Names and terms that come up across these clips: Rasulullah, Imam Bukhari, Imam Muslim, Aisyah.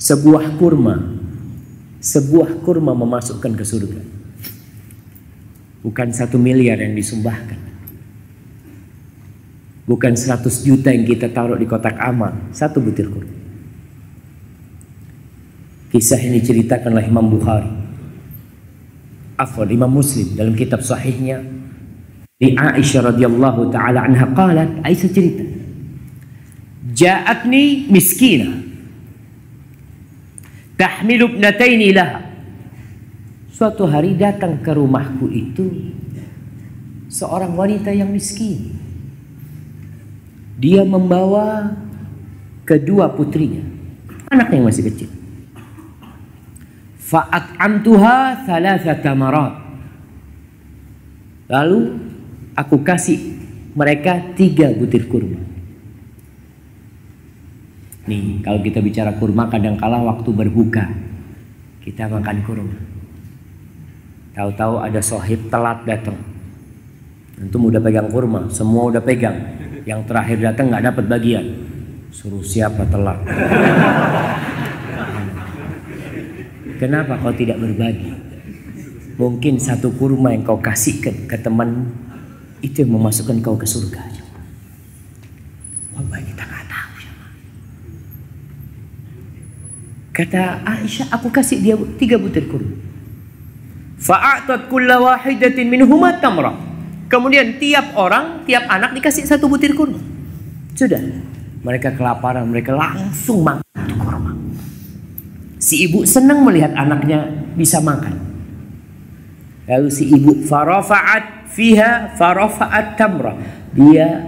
Sebuah kurma memasukkan ke surga. Bukan 1 miliar yang disumbahkan, bukan 100 juta yang kita taruh di kotak amal. 1 butir kurma. Kisah ini diceritakan oleh Imam Bukhari, Imam Muslim dalam kitab sahihnya. Di Aisyah radhiyallahu taala anha qalat, Aisyah cerita, ja'atni miskinah tahmilu ibnataini laha. Suatu hari datang ke rumahku itu seorang wanita yang miskin. Dia membawa kedua putrinya, anaknya yang masih kecil. Fa'at'amtuha 3 tamarat. Lalu aku kasih mereka 3 butir kurma. Nih, kalau kita bicara kurma, kadangkala waktu berbuka kita makan kurma. Tahu-tahu ada sohib telat datang. Antum udah pegang kurma, semua udah pegang. Yang terakhir datang nggak dapat bagian. Suruh siapa telat? Kenapa kau tidak berbagi? Mungkin 1 kurma yang kau kasihkan ke temanmu itu yang memasukkan kau ke surga. Wah, kita nggak tahu. Kata Aisyah, aku kasih dia 3 butir kurma. Fa'atat kulla wahidatin minhuma tamra. Kemudian tiap orang, tiap anak dikasih 1 butir kurma. Sudah. Mereka kelaparan, mereka langsung makan kurma. Si ibu senang melihat anaknya bisa makan. Lalu si ibu farafa'at fiha farafa'at tamra. Dia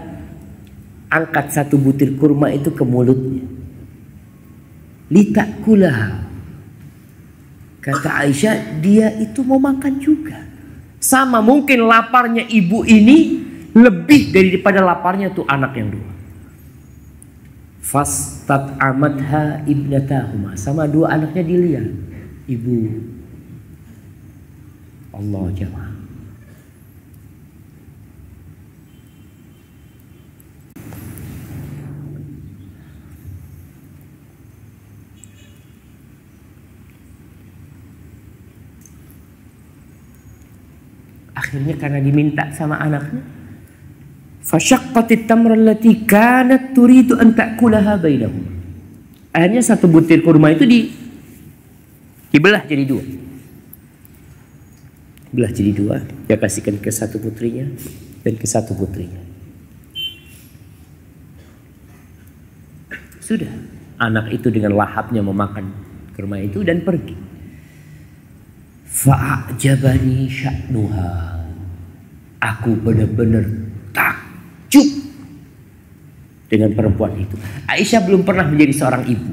angkat 1 butir kurma itu ke mulutnya. Litakulaha. Kata Aisyah, dia itu mau makan juga. Sama mungkin laparnya ibu ini lebih daripada laparnya tuh anak yang dua. Fastat amadha ibnatahuma. Sama 2 anaknya dilihat. Ibu. Allah jamaah. Akhirnya karena diminta sama anaknya, fasyaqqatit tamra allati kanat turidu an ta'kulaha bainahum. Akhirnya 1 butir kurma itu dibelah jadi 2. Belah jadi 2, dia kasihkan ke 1 putrinya dan ke 1 putrinya. Sudah, anak itu dengan lahapnya memakan kurma itu dan pergi. Fa'ajabani sya'nuha. Aku benar-benar takjub dengan perempuan itu. Aisyah belum pernah menjadi seorang ibu.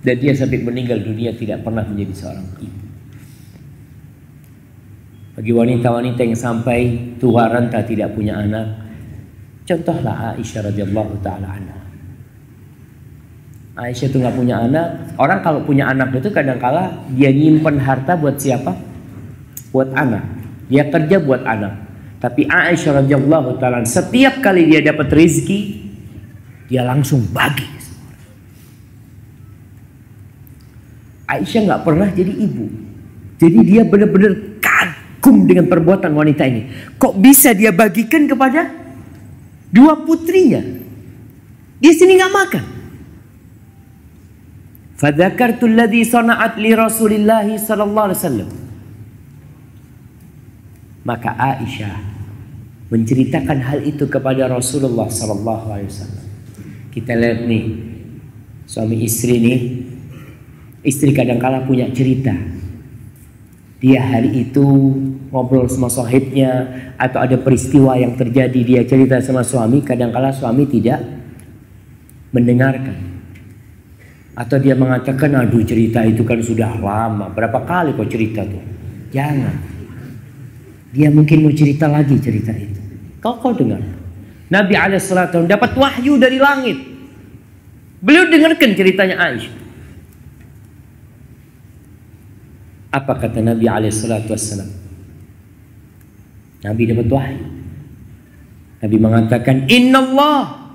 Dan dia sampai meninggal dunia tidak pernah menjadi seorang ibu. Bagi wanita-wanita yang sampai tua renta tidak punya anak, contohlah Aisyah radhiyallahu ta'ala anha. Aisyah itu nggak punya anak. Orang kalau punya anak itu kadangkala dia nyimpen harta buat siapa? Buat anak. Dia kerja buat anak. Tapi Aisyah radhiyallahu ta'ala, setiap kali dia dapat rezeki, dia langsung bagi. Aisyah nggak pernah jadi ibu. Jadi dia benar-benar kagum dengan perbuatan wanita ini. Kok bisa dia bagikan kepada 2 putrinya? Dia sini nggak makan. Fadzakartu alladhi sana'at li Rasulillahi sallallahu alaihi wasallam. Maka Aisyah menceritakan hal itu kepada Rasulullah sallallahu alaihi wasallam. Kita lihat nih, suami istri nih. Istri kadangkala punya cerita. Dia hari itu ngobrol sama sahibnya atau ada peristiwa yang terjadi, dia cerita sama suami, kadangkala suami tidak mendengarkan. Atau dia mengatakan, aduh cerita itu kan sudah lama, berapa kali kau cerita tuh? Jangan. Dia mungkin mau cerita lagi cerita itu. Kau dengar. Nabi alaihissalam dapat wahyu dari langit. Beliau dengarkan ceritanya Aisyah. Apa kata Nabi alaihissalam? Nabi dapat wahyu. Nabi mengatakan, "Innallah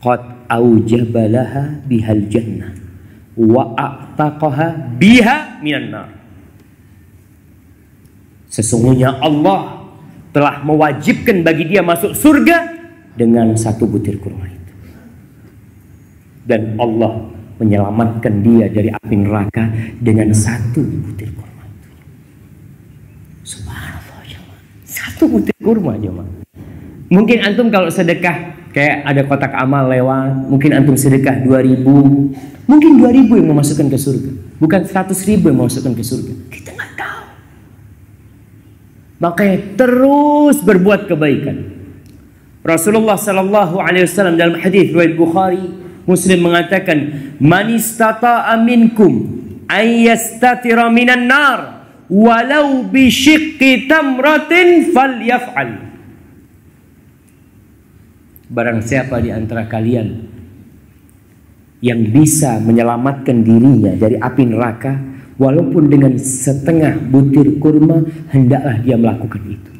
qad aujabalaha bihal jannah wa a'taqaha biha minan nar." Sesungguhnya Allah telah mewajibkan bagi dia masuk surga dengan satu butir kurma itu. Dan Allah menyelamatkan dia dari api neraka dengan satu butir kurma itu. Subhanallah, jemaah. Satu butir kurma, jemaah. Mungkin antum kalau sedekah, kayak ada kotak amal lewat, mungkin antum sedekah 2.000, mungkin 2.000 yang memasukkan ke surga, bukan 100.000 yang memasukkan ke surga. Kita nggak tahu. Makanya terus berbuat kebaikan. Rasulullah Shallallahu Alaihi Wasallam dalam hadis riwayat Bukhari Muslim mengatakan, "Man istata'a minkum ay yastatira minan nar walau bi syiqqi tamratin falyaf'al." Barang siapa di antara kalian yang bisa menyelamatkan dirinya dari api neraka walaupun dengan setengah butir kurma, hendaklah dia melakukan itu.